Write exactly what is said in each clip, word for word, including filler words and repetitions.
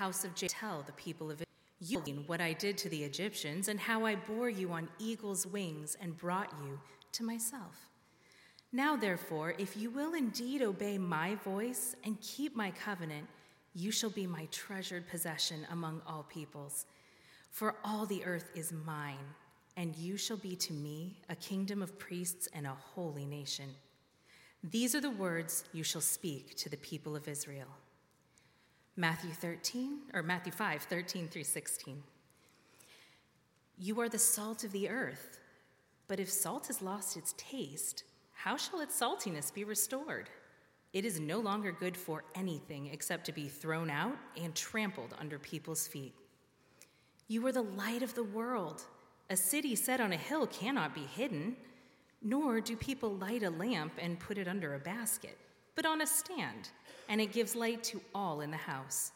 house of Jacob, tell the people of Israel, you seen what I did to the Egyptians and how I bore you on eagle's wings and brought you to myself. Now, therefore, if you will indeed obey my voice and keep my covenant, you shall be my treasured possession among all peoples. For all the earth is mine, and you shall be to me a kingdom of priests and a holy nation. These are the words you shall speak to the people of Israel. Matthew thirteen, or Matthew five, thirteen through sixteen. You are the salt of the earth, but if salt has lost its taste, how shall its saltiness be restored? It is no longer good for anything except to be thrown out and trampled under people's feet. You are the light of the world. A city set on a hill cannot be hidden, nor do people light a lamp and put it under a basket, but on a stand, and it gives light to all in the house.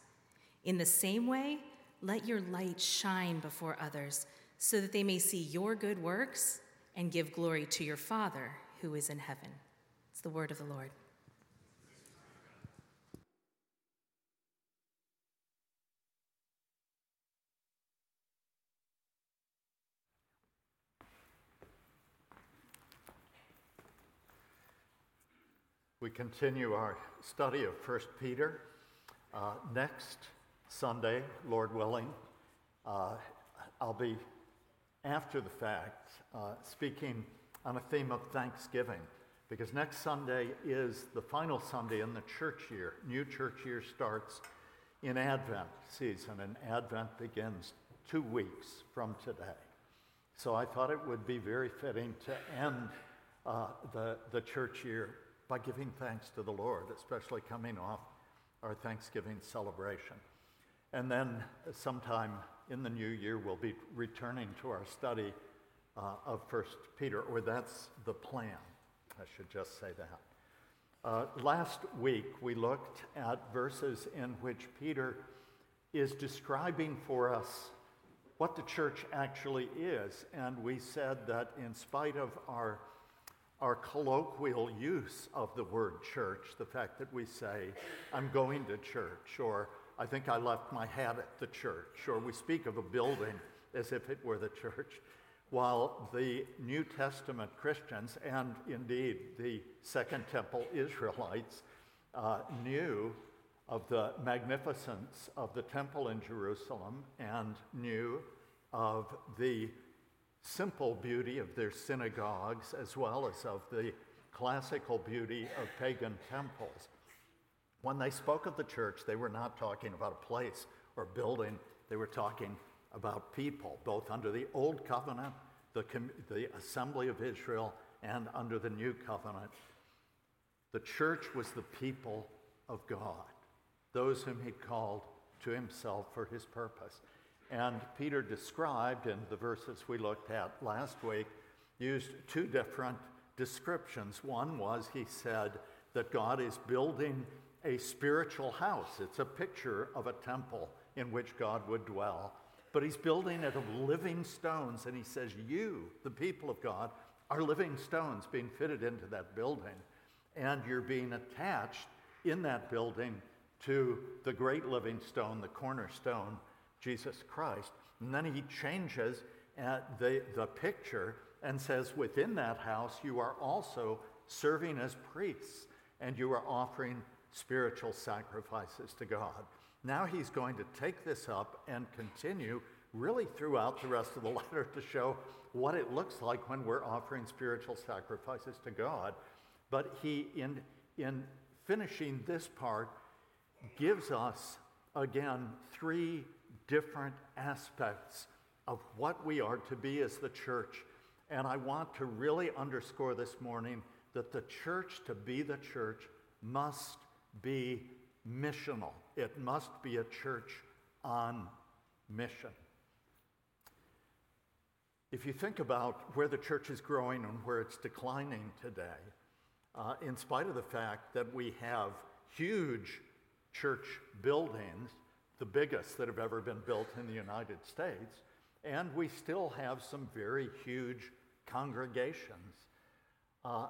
In the same way, let your light shine before others, so that they may see your good works and give glory to your Father who is in heaven. It's the word of the Lord. We continue our study of First Peter. Uh, next Sunday, Lord willing, uh, I'll be, after the fact, uh, speaking on a theme of thanksgiving, because next Sunday is the final Sunday in the church year. New church year starts in Advent season, and Advent begins two weeks from today. So I thought it would be very fitting to end uh, the, the church year by giving thanks to the Lord, especially coming off our Thanksgiving celebration. And then sometime in the new year, we'll be returning to our study uh, of First Peter, or that's the plan. I should just say that. Uh, last week, we looked at verses in which Peter is describing for us what the church actually is. And we said that in spite of our Our colloquial use of the word church, the fact that we say, I'm going to church, or I think I left my hat at the church, or we speak of a building as if it were the church, while the New Testament Christians, and indeed the Second Temple Israelites, uh, knew of the magnificence of the temple in Jerusalem and knew of the simple beauty of their synagogues, as well as of the classical beauty of pagan temples. When they spoke of the church, they were not talking about a place or building. They were talking about people, both under the Old Covenant, the, com- the Assembly of Israel, and under the New Covenant. The church was the people of God, those whom he called to himself for his purpose. And Peter described, in the verses we looked at last week, used two different descriptions. One was, he said, that God is building a spiritual house. It's a picture of a temple in which God would dwell. But he's building it of living stones, and he says, you, the people of God, are living stones being fitted into that building, and you're being attached in that building to the great living stone, the cornerstone, Jesus Christ. And then he changes at the, the picture and says, within that house, you are also serving as priests, and you are offering spiritual sacrifices to God. Now he's going to take this up and continue really throughout the rest of the letter to show what it looks like when we're offering spiritual sacrifices to God. But he, in, in finishing this part, gives us, again, three different aspects of what we are to be as the church. And I want to really underscore this morning that the church, to be the church, must be missional. It must be a church on mission. If you think about where the church is growing and where it's declining today, uh, in spite of the fact that we have huge church buildings, the biggest that have ever been built in the United States, and we still have some very huge congregations. Uh,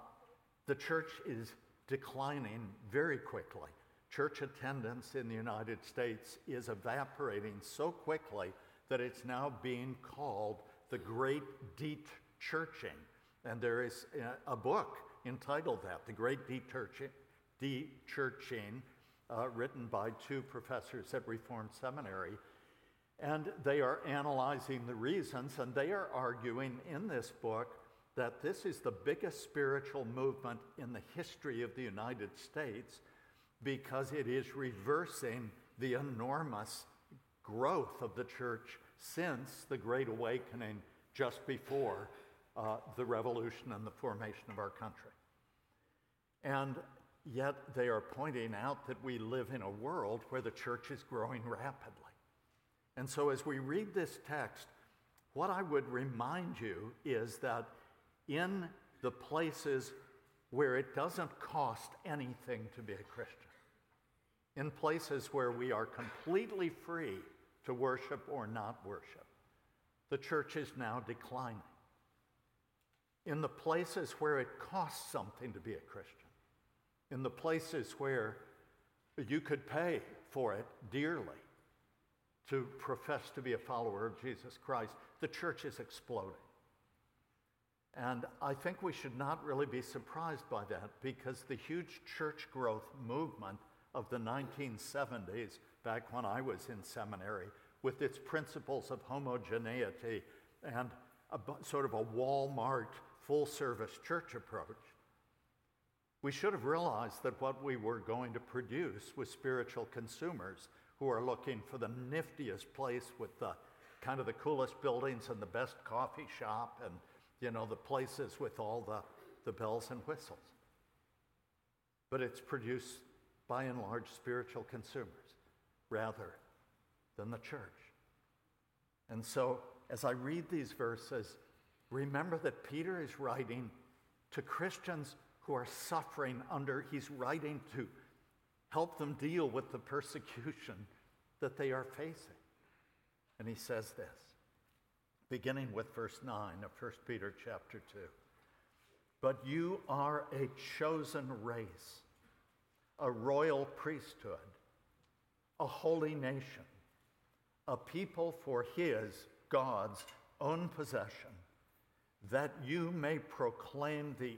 the church is declining very quickly. Church attendance in the United States is evaporating so quickly that it's now being called the Great Dechurching. And there is a book entitled that, The Great Dechurching, Dechurching uh, written by two professors at Reformed Seminary. And they are analyzing the reasons, and they are arguing in this book that this is the biggest spiritual movement in the history of the United States, because it is reversing the enormous growth of the church since the Great Awakening, just before uh, the revolution and the formation of our country. And yet they are pointing out that we live in a world where the church is growing rapidly. And so as we read this text, what I would remind you is that in the places where it doesn't cost anything to be a Christian, in places where we are completely free to worship or not worship, the church is now declining. In the places where it costs something to be a Christian, in the places where you could pay for it dearly to profess to be a follower of Jesus Christ, the church is exploding. And I think we should not really be surprised by that, because the huge church growth movement of the nineteen seventies, back when I was in seminary, with its principles of homogeneity and a, sort of a Walmart full-service church approach, we should have realized that what we were going to produce was spiritual consumers who are looking for the niftiest place with the kind of the coolest buildings and the best coffee shop and, you know, the places with all the, the bells and whistles. But it's produced by and large spiritual consumers rather than the church. And so as I read these verses, remember that Peter is writing to Christians who are suffering under, he's writing to help them deal with the persecution that they are facing. And he says this, beginning with verse nine of First Peter chapter two. But you are a chosen race, a royal priesthood, a holy nation, a people for his, God's, own possession, that you may proclaim the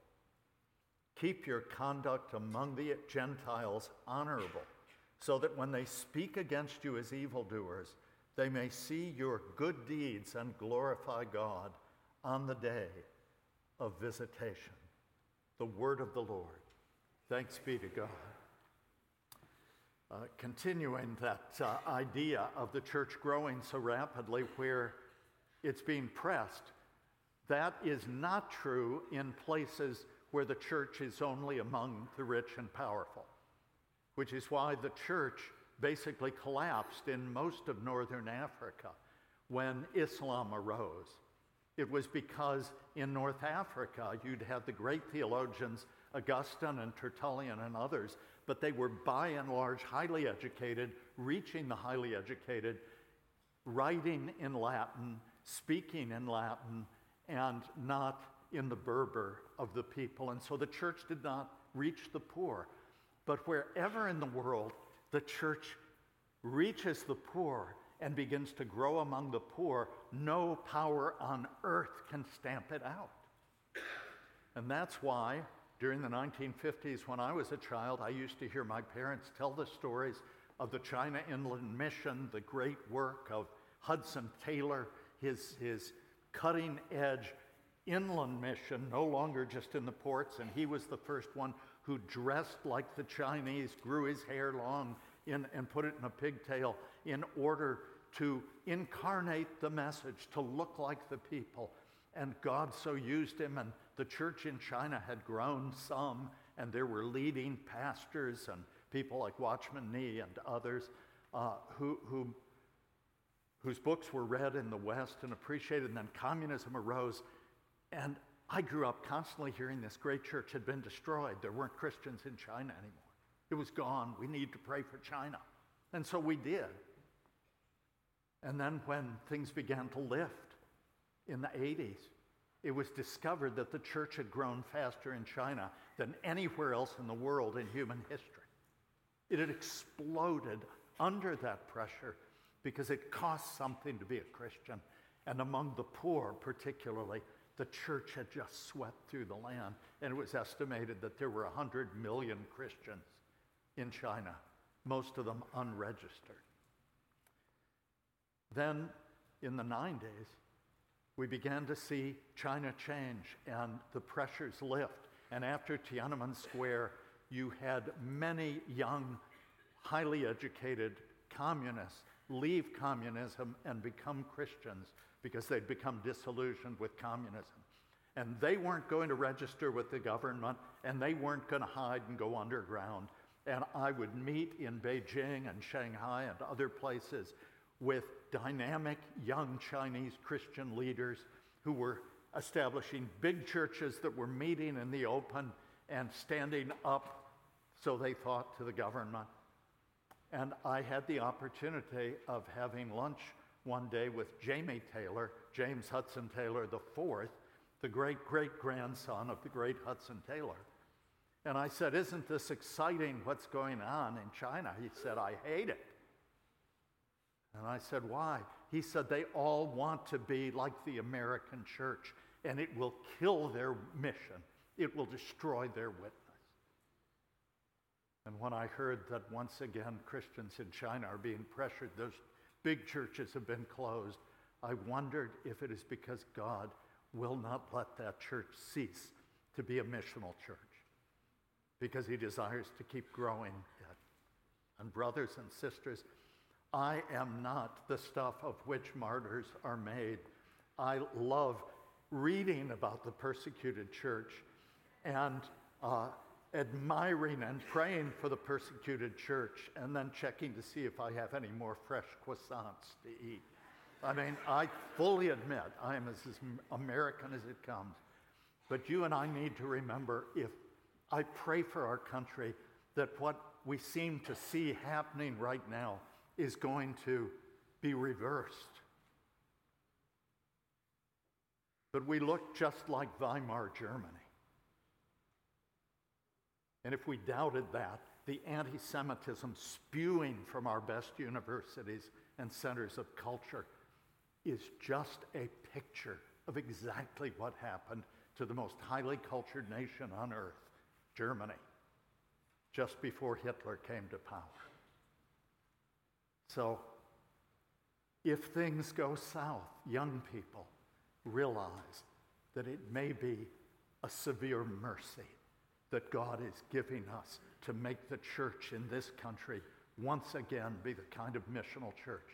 Keep your conduct among the Gentiles honorable, so that when they speak against you as evildoers, they may see your good deeds and glorify God on the day of visitation. The word of the Lord. Thanks be to God. Uh, continuing that uh, idea of the church growing so rapidly where it's being pressed, that is not true in places where the church is only among the rich and powerful, which is why the church basically collapsed in most of Northern Africa when Islam arose. It was because in North Africa, you'd have the great theologians, Augustine and Tertullian and others, but they were by and large highly educated, reaching the highly educated, writing in Latin, speaking in Latin, and not in the Berber of the people. And so the church did not reach the poor. But wherever in the world the church reaches the poor and begins to grow among the poor, no power on earth can stamp it out. And that's why during the nineteen fifties, when I was a child, I used to hear my parents tell the stories of the China Inland Mission, the great work of Hudson Taylor, his, his cutting-edge inland mission, no longer just in the ports, and he was the first one who dressed like the Chinese, grew his hair long in, and put it in a pigtail in order to incarnate the message, to look like the people. And God so used him, and the church in China had grown some, and there were leading pastors and people like Watchman Nee and others uh, who, who whose books were read in the West and appreciated, and then communism arose. And I grew up constantly hearing this great church had been destroyed. There weren't Christians in China anymore. It was gone. We need to pray for China. And so we did. And then when things began to lift in the eighties, it was discovered that the church had grown faster in China than anywhere else in the world in human history. It had exploded under that pressure because it cost something to be a Christian. And among the poor, particularly, the church had just swept through the land. And it was estimated that there were one hundred million Christians in China, most of them unregistered. Then, in the nineties, we began to see China change and the pressures lift. And after Tiananmen Square, you had many young, highly educated communists leave communism and become Christians because they'd become disillusioned with communism. And they weren't going to register with the government, and they weren't going to hide and go underground. And I would meet in Beijing and Shanghai and other places with dynamic young Chinese Christian leaders who were establishing big churches that were meeting in the open and standing up, so they thought, to the government. And I had the opportunity of having lunch one day with Jamie Taylor, James Hudson Taylor the fourth, the great-great-grandson of the great Hudson Taylor. And I said, "Isn't this exciting, what's going on in China?" He said, "I hate it." And I said, "Why?" He said, "They all want to be like the American church, and it will kill their mission. It will destroy their witness." And when I heard that once again Christians in China are being pressured, those big churches have been closed, I wondered if it is because God will not let that church cease to be a missional church, because he desires to keep growing it. And brothers and sisters, I am not the stuff of which martyrs are made. I love reading about the persecuted church and uh, admiring and praying for the persecuted church, and then checking to see if I have any more fresh croissants to eat. I mean, I fully admit I am as, as American as it comes. But you and I need to remember, if I pray for our country, that what we seem to see happening right now is going to be reversed. But we look just like Weimar Germany. And if we doubted that, the anti-Semitism spewing from our best universities and centers of culture is just a picture of exactly what happened to the most highly cultured nation on earth, Germany, just before Hitler came to power. So, if things go south, young people realize that it may be a severe mercy that God is giving us to make the church in this country once again be the kind of missional church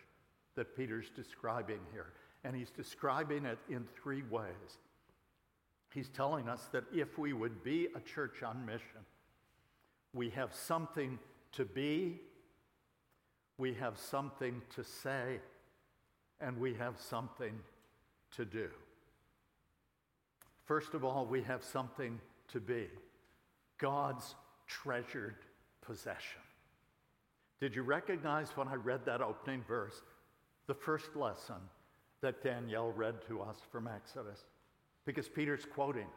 that Peter's describing here. And he's describing it in three ways. He's telling us that if we would be a church on mission, we have something to be, we have something to say, and we have something to do. First of all, we have something to be. God's treasured possession. Did you recognize when I read that opening verse, the first lesson that Danielle read to us from Exodus? Because Peter's quoting.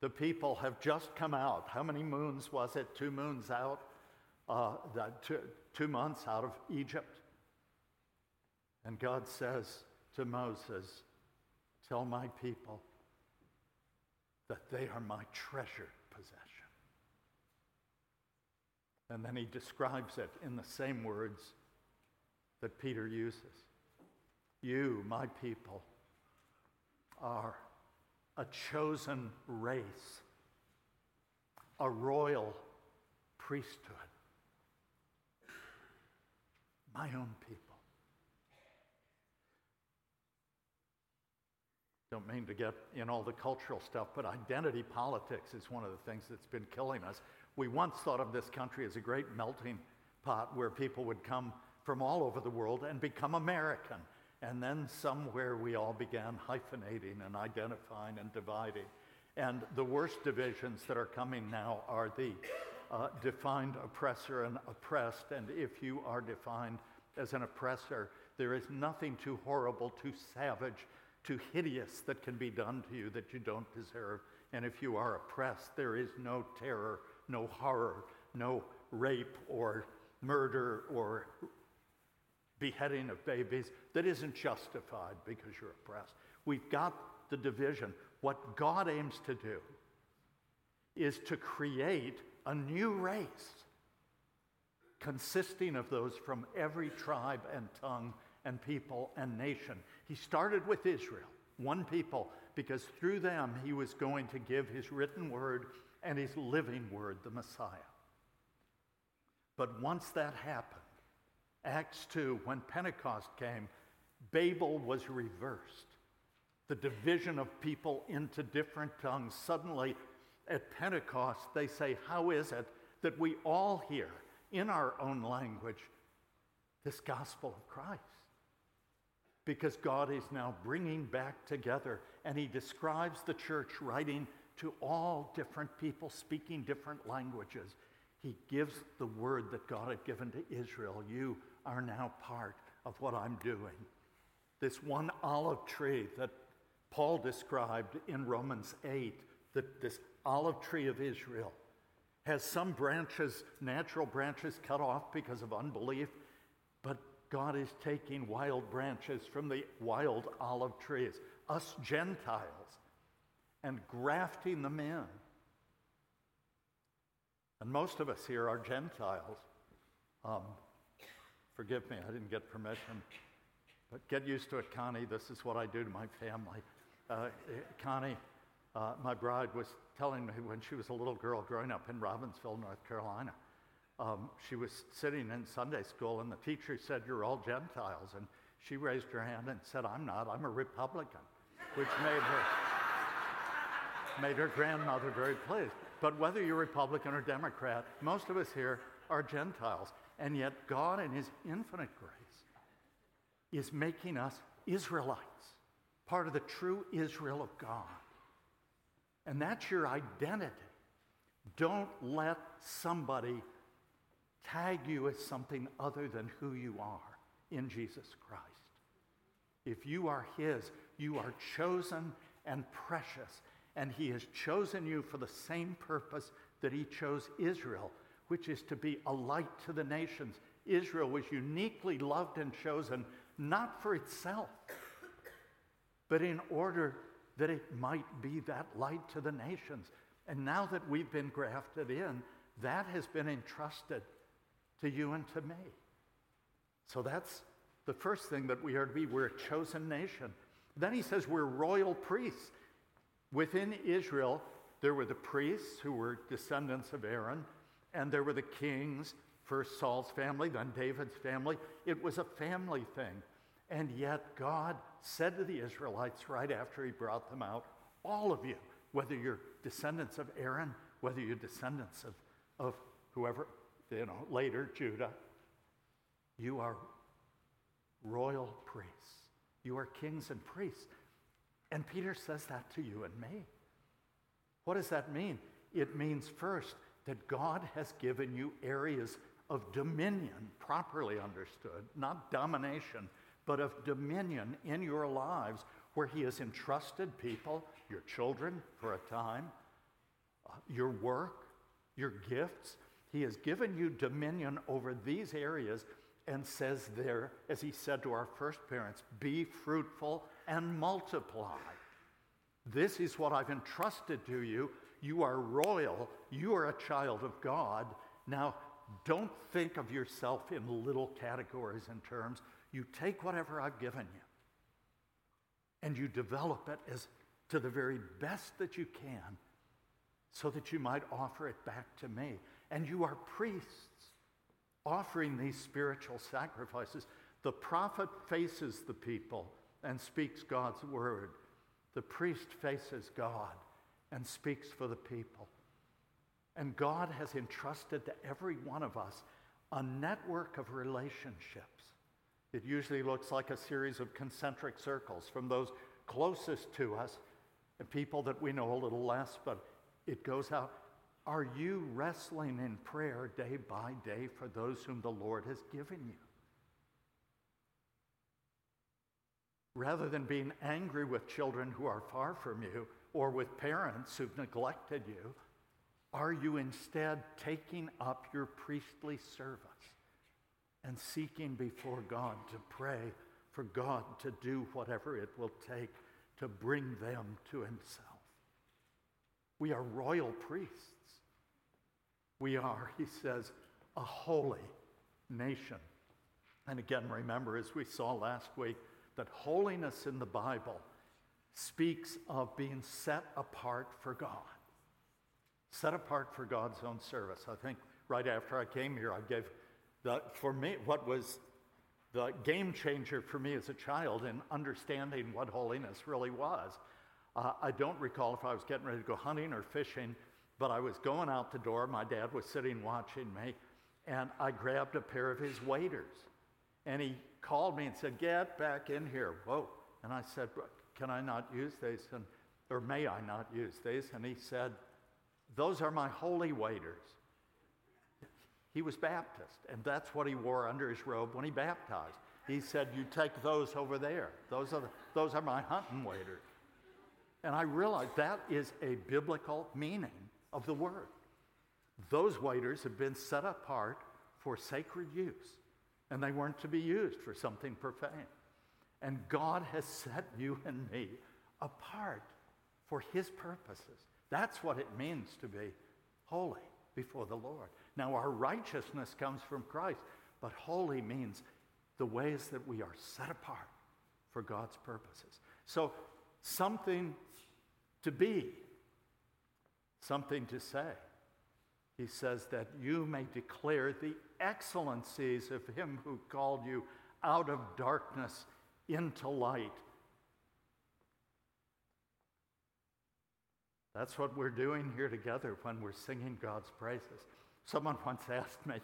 The people have just come out. How many moons was it? Two moons out. Uh, that two, two months out of Egypt. And God says to Moses, "Tell my people that they are my treasured possession." And then he describes it in the same words that Peter uses. "You, my people, are a chosen race, a royal priesthood." My own people. Don't mean to get in all the cultural stuff, but identity politics is one of the things that's been killing us. We once thought of this country as a great melting pot where people would come from all over the world and become American. And then somewhere we all began hyphenating and identifying and dividing. And the worst divisions that are coming now are the uh, defined oppressor and oppressed. And if you are defined as an oppressor, there is nothing too horrible, too savage, too hideous that can be done to you that you don't deserve. And if you are oppressed, there is no terror, no horror, no rape or murder or beheading of babies that isn't justified because you're oppressed. We've got the division. What God aims to do is to create a new race consisting of those from every tribe and tongue and people and nation. He started with Israel, one people, because through them he was going to give his written word and his living word, the Messiah. But once that happened, Acts two, when Pentecost came, Babel was reversed. The division of people into different tongues. Suddenly, at Pentecost, they say, how is it that we all hear in our own language this gospel of Christ? Because God is now bringing back together, and he describes the church writing to all different people speaking different languages. He gives the word that God had given to Israel. You are now part of what I'm doing. This one olive tree that Paul described in Romans eight, that this olive tree of Israel has some branches, natural branches, cut off because of unbelief, but God is taking wild branches from the wild olive trees, us Gentiles, and grafting them in. And most of us here are Gentiles. Um, forgive me, I didn't get permission. But get used to it, Connie. This is what I do to my family. Uh, Connie, uh, my bride, was telling me when she was a little girl growing up in Robbinsville, North Carolina, um, she was sitting in Sunday school, and the teacher said, "You're all Gentiles." And she raised her hand and said, "I'm not. I'm a Republican," which made her, made her grandmother very pleased. But whether you're Republican or Democrat, most of us here are Gentiles. And yet God, in his infinite grace, is making us Israelites, part of the true Israel of God. And that's your identity. Don't let somebody tag you as something other than who you are in Jesus Christ. If you are his, you are chosen and precious. And he has chosen you for the same purpose that he chose Israel, which is to be a light to the nations. Israel was uniquely loved and chosen, not for itself, but in order that it might be that light to the nations. And now that we've been grafted in, that has been entrusted to you and to me. So that's the first thing that we are to be. We're a chosen nation. Then he says we're royal priests. Within Israel, there were the priests who were descendants of Aaron, and there were the kings, first Saul's family, then David's family. It was a family thing. And yet God said to the Israelites right after he brought them out, all of you, whether you're descendants of Aaron, whether you're descendants of, of whoever, you know, later Judah, you are royal priests. You are kings and priests. And Peter says that to you and me. What does that mean? It means first that God has given you areas of dominion, properly understood, not domination, but of dominion in your lives, where he has entrusted people, your children for a time, uh, your work, your gifts. He has given you dominion over these areas and says there, as he said to our first parents, be fruitful and multiply. This is what I've entrusted to you. You are royal. You are a child of God. Now, don't think of yourself in little categories and terms. You take whatever I've given you, and you develop it as to the very best that you can so that you might offer it back to me. And you are priests offering these spiritual sacrifices. The prophet faces the people and speaks God's word. The priest faces God and speaks for the people. And God has entrusted to every one of us a network of relationships. It usually looks like a series of concentric circles from those closest to us and people that we know a little less, but it goes out. Are you wrestling in prayer day by day for those whom the Lord has given you? Rather than being angry with children who are far from you or with parents who've neglected you, are you instead taking up your priestly service and seeking before God to pray for God to do whatever it will take to bring them to himself? We are royal priests. We are, he says, a holy nation. And again, remember, as we saw last week, that holiness in the Bible speaks of being set apart for God, set apart for God's own service. I think right after I came here, I gave, the, for me, what was the game changer for me as a child in understanding what holiness really was. Uh, I don't recall if I was getting ready to go hunting or fishing, but I was going out the door. My dad was sitting watching me, and I grabbed a pair of his waders. And he called me and said, "Get back in here." Whoa. And I said, "Can I not use these? And, or may I not use these?" And he said, "Those are my holy waders." He was Baptist, and that's what he wore under his robe when he baptized. He said, "You take those over there. Those are, the, those are my hunting waders." And I realized that is a biblical meaning of the word. Those waders have been set apart for sacred use, and they weren't to be used for something profane. And God has set you and me apart for his purposes. That's what it means to be holy before the Lord. Now, our righteousness comes from Christ, but holy means the ways that we are set apart for God's purposes. So, something to be, something to say. He says that you may declare the excellencies of him who called you out of darkness into light. That's what we're doing here together when we're singing God's praises. Someone once asked me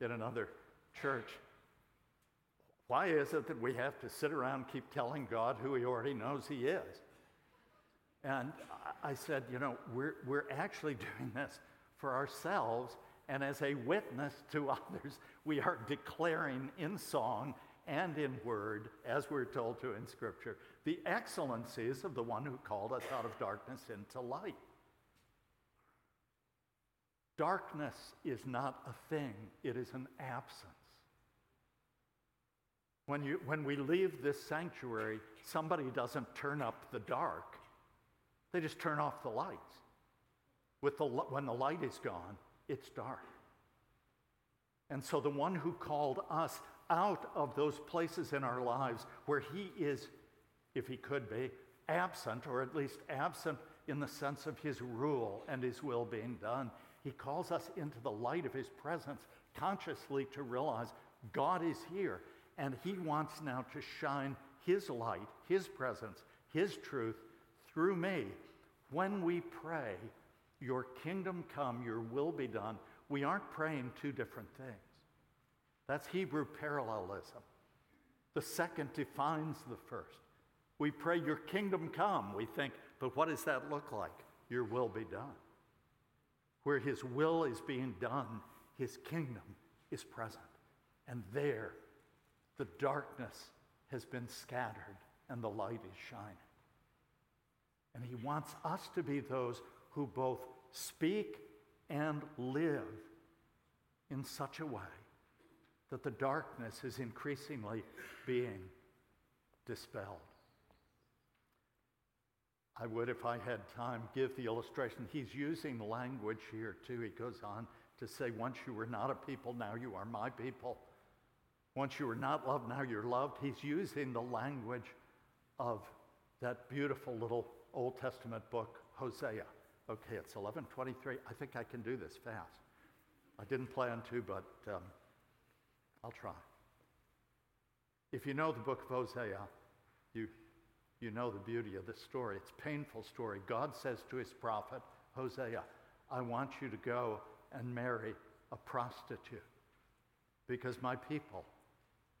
in another church, "Why is it that we have to sit around and keep telling God who he already knows he is?" And I said, you know, we're we're actually doing this for ourselves, and as a witness to others, we are declaring in song and in word, as we're told to in Scripture, the excellencies of the one who called us out of darkness into light. Darkness is not a thing, it is an absence. When, you, when we leave this sanctuary, somebody doesn't turn up the dark, they just turn off the lights. With the, when the light is gone, it's dark. And so the one who called us out of those places in our lives where he is, if he could be, absent, or at least absent in the sense of his rule and his will being done, he calls us into the light of his presence consciously to realize God is here, and he wants now to shine his light, his presence, his truth through me. When we pray, "Your kingdom come, your will be done," we aren't praying two different things. That's Hebrew parallelism. The second defines the first. We pray, "Your kingdom come." We think, but what does that look like? Your will be done. Where his will is being done, his kingdom is present. And there, the darkness has been scattered and the light is shining. And he wants us to be those who both speak and live in such a way that the darkness is increasingly being dispelled. I would, if I had time, give the illustration. He's using language here too. He goes on to say, once you were not a people, now you are my people. Once you were not loved, now you're loved. He's using the language of that beautiful little Old Testament book, Hosea. Okay, it's eleven twenty-three. I think I can do this fast. I didn't plan to, but um, I'll try. If you know the book of Hosea, you, you know the beauty of the story. It's a painful story. God says to his prophet, "Hosea, I want you to go and marry a prostitute. because my people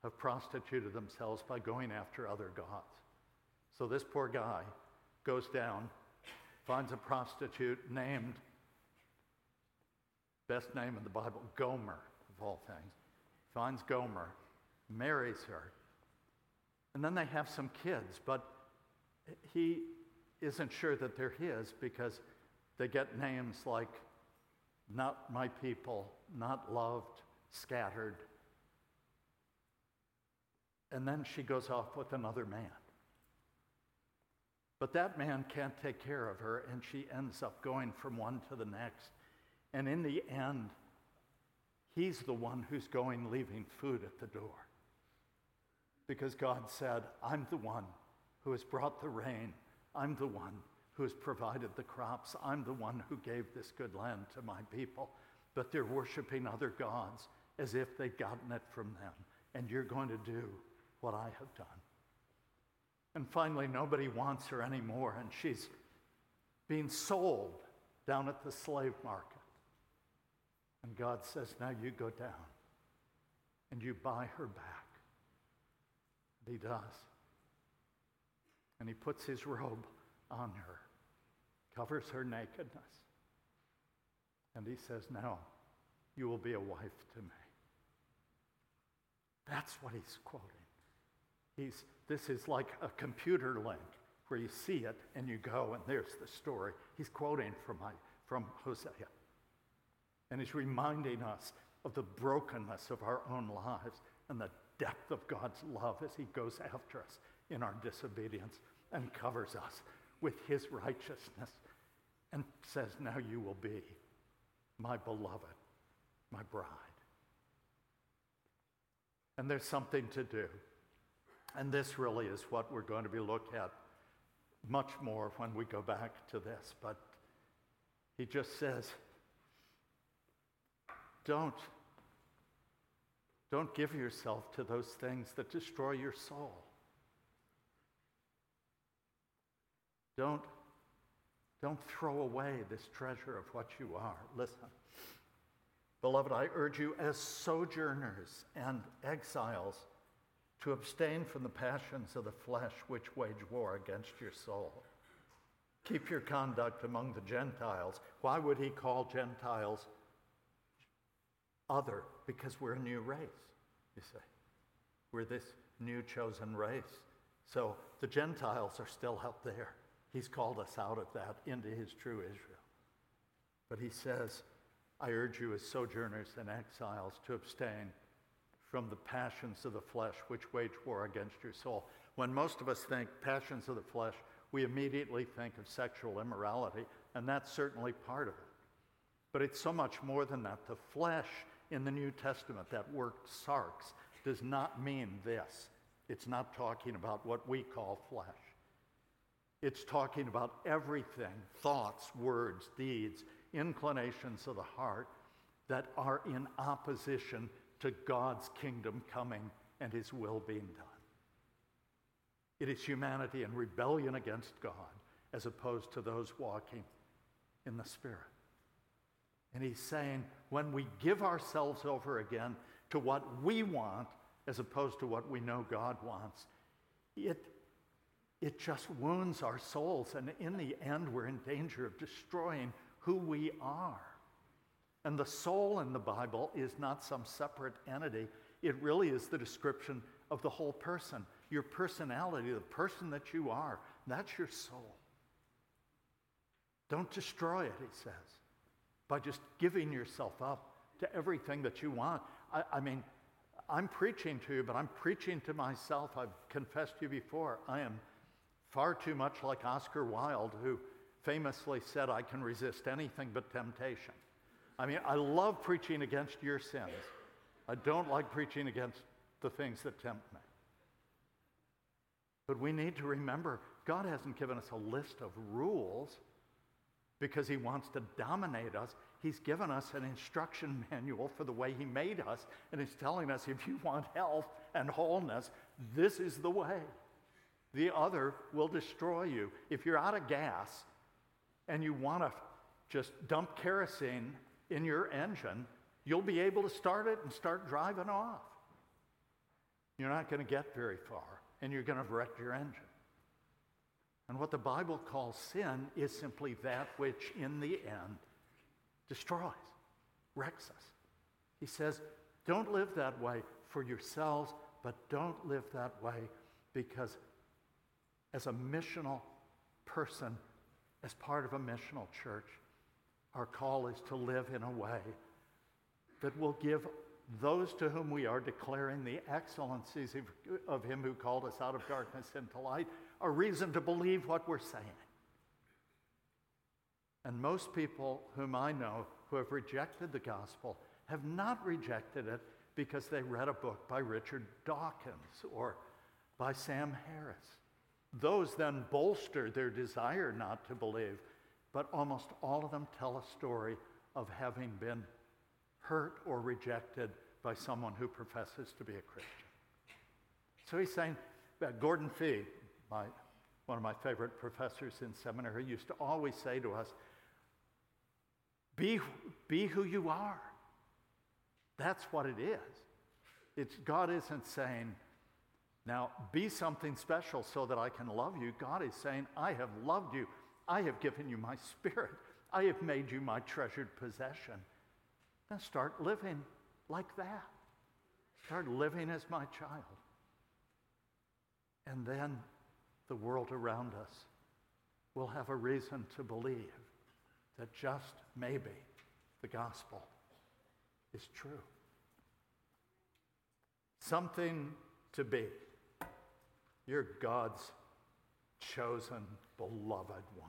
have prostituted themselves by going after other gods. So this poor guy goes down, finds a prostitute named, best name in the Bible, Gomer, of all things. Finds Gomer, marries her, and then they have some kids, but he isn't sure that they're his because they get names like not my people, not loved, scattered. And then she goes off with another man. But that man can't take care of her, and she ends up going from one to the next. And in the end, he's the one who's going, leaving food at the door. Because God said, I'm the one who has brought the rain. I'm the one who has provided the crops. I'm the one who gave this good land to my people. But they're worshiping other gods as if they'd gotten it from them. And you're going to do what I have done. And finally, nobody wants her anymore, and she's being sold down at the slave market. And God says, now you go down and you buy her back. And he does. And he puts his robe on her, covers her nakedness. And he says, now you will be a wife to me. That's what he's quoting. He's, this is like a computer link where you see it and you go and there's the story. He's quoting from, my, from Hosea. And he's reminding us of the brokenness of our own lives and the depth of God's love as he goes after us in our disobedience and covers us with his righteousness and says, now you will be my beloved, my bride. And there's something to do. And this really is what we're going to be looking at much more when we go back to this. But he just says, don't, don't give yourself to those things that destroy your soul. Don't, don't throw away this treasure of what you are. Listen. Beloved, I urge you as sojourners and exiles to abstain from the passions of the flesh which wage war against your soul. Keep your conduct among the Gentiles. Why would he call Gentiles other? Because we're a new race, you see. We're this new chosen race. So the Gentiles are still out there. He's called us out of that into his true Israel. But he says, I urge you as sojourners and exiles to abstain from the passions of the flesh which wage war against your soul. When most of us think passions of the flesh, we immediately think of sexual immorality, and that's certainly part of it. But it's so much more than that. The flesh in the New Testament, that word sarx, does not mean this. It's not talking about what we call flesh. It's talking about everything, thoughts, words, deeds, inclinations of the heart that are in opposition to God's kingdom coming and his will being done. It is humanity in rebellion against God as opposed to those walking in the Spirit. And he's saying, when we give ourselves over again to what we want as opposed to what we know God wants, it, it just wounds our souls, and in the end we're in danger of destroying who we are. And the soul in the Bible is not some separate entity. It really is the description of the whole person, your personality, the person that you are. That's your soul. Don't destroy it, he says, by just giving yourself up to everything that you want. I, I mean, I'm preaching to you, but I'm preaching to myself. I've confessed to you before. I am far too much like Oscar Wilde, who famously said, I can resist anything but temptation. I mean, I love preaching against your sins. I don't like preaching against the things that tempt me. But we need to remember, God hasn't given us a list of rules because he wants to dominate us. He's given us an instruction manual for the way he made us, and he's telling us, if you want health and wholeness, this is the way. The other will destroy you. If you're out of gas and you want to just dump kerosene in your engine, You'll be able to start it and start driving off. You're not going to get very far, and you're going to wreck your engine. And what the Bible calls sin is simply that which, in the end, destroys, wrecks us. He says, don't live that way for yourselves, but don't live that way because as a missional person, as part of a missional church, our call is to live in a way that will give those to whom we are declaring the excellencies of him who called us out of darkness into light a reason to believe what we're saying. And most people whom I know who have rejected the gospel have not rejected it because they read a book by Richard Dawkins or by Sam Harris. Those then bolster their desire not to believe, but almost all of them tell a story of having been hurt or rejected by someone who professes to be a Christian. So he's saying that Gordon Fee, my, one of my favorite professors in seminary, used to always say to us, be, be who you are. That's what it is. It's, God isn't saying, now be something special so that I can love you. God is saying, I have loved you. I have given you my spirit. I have made you my treasured possession. Now start living like that. Start living as my child. And then the world around us will have a reason to believe that just maybe the gospel is true. Something to be. You're God's chosen, beloved one.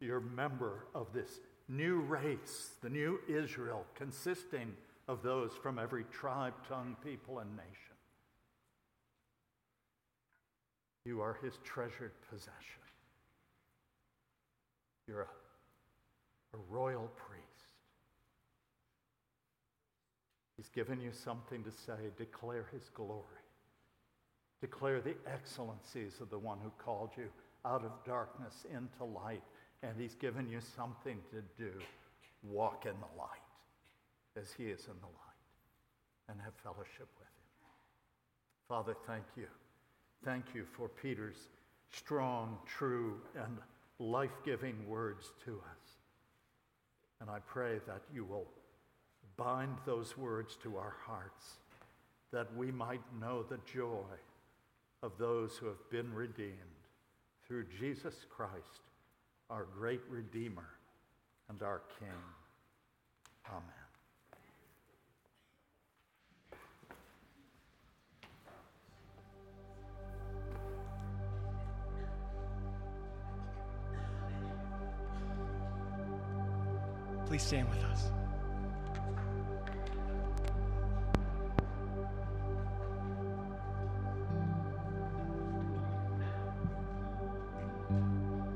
You're a member of this new race, the new Israel, consisting of those from every tribe, tongue, people, and nation. You are his treasured possession. You're a, a royal priest. He's given you something to say, declare his glory. Declare the excellencies of the one who called you out of darkness into light. And he's given you something to do. Walk in the light as he is in the light and have fellowship with him. Father, thank you. Thank you for Peter's strong, true, and life-giving words to us. And I pray that you will bind those words to our hearts, that we might know the joy of those who have been redeemed through Jesus Christ, our great Redeemer and our King. Amen. Please stand with us.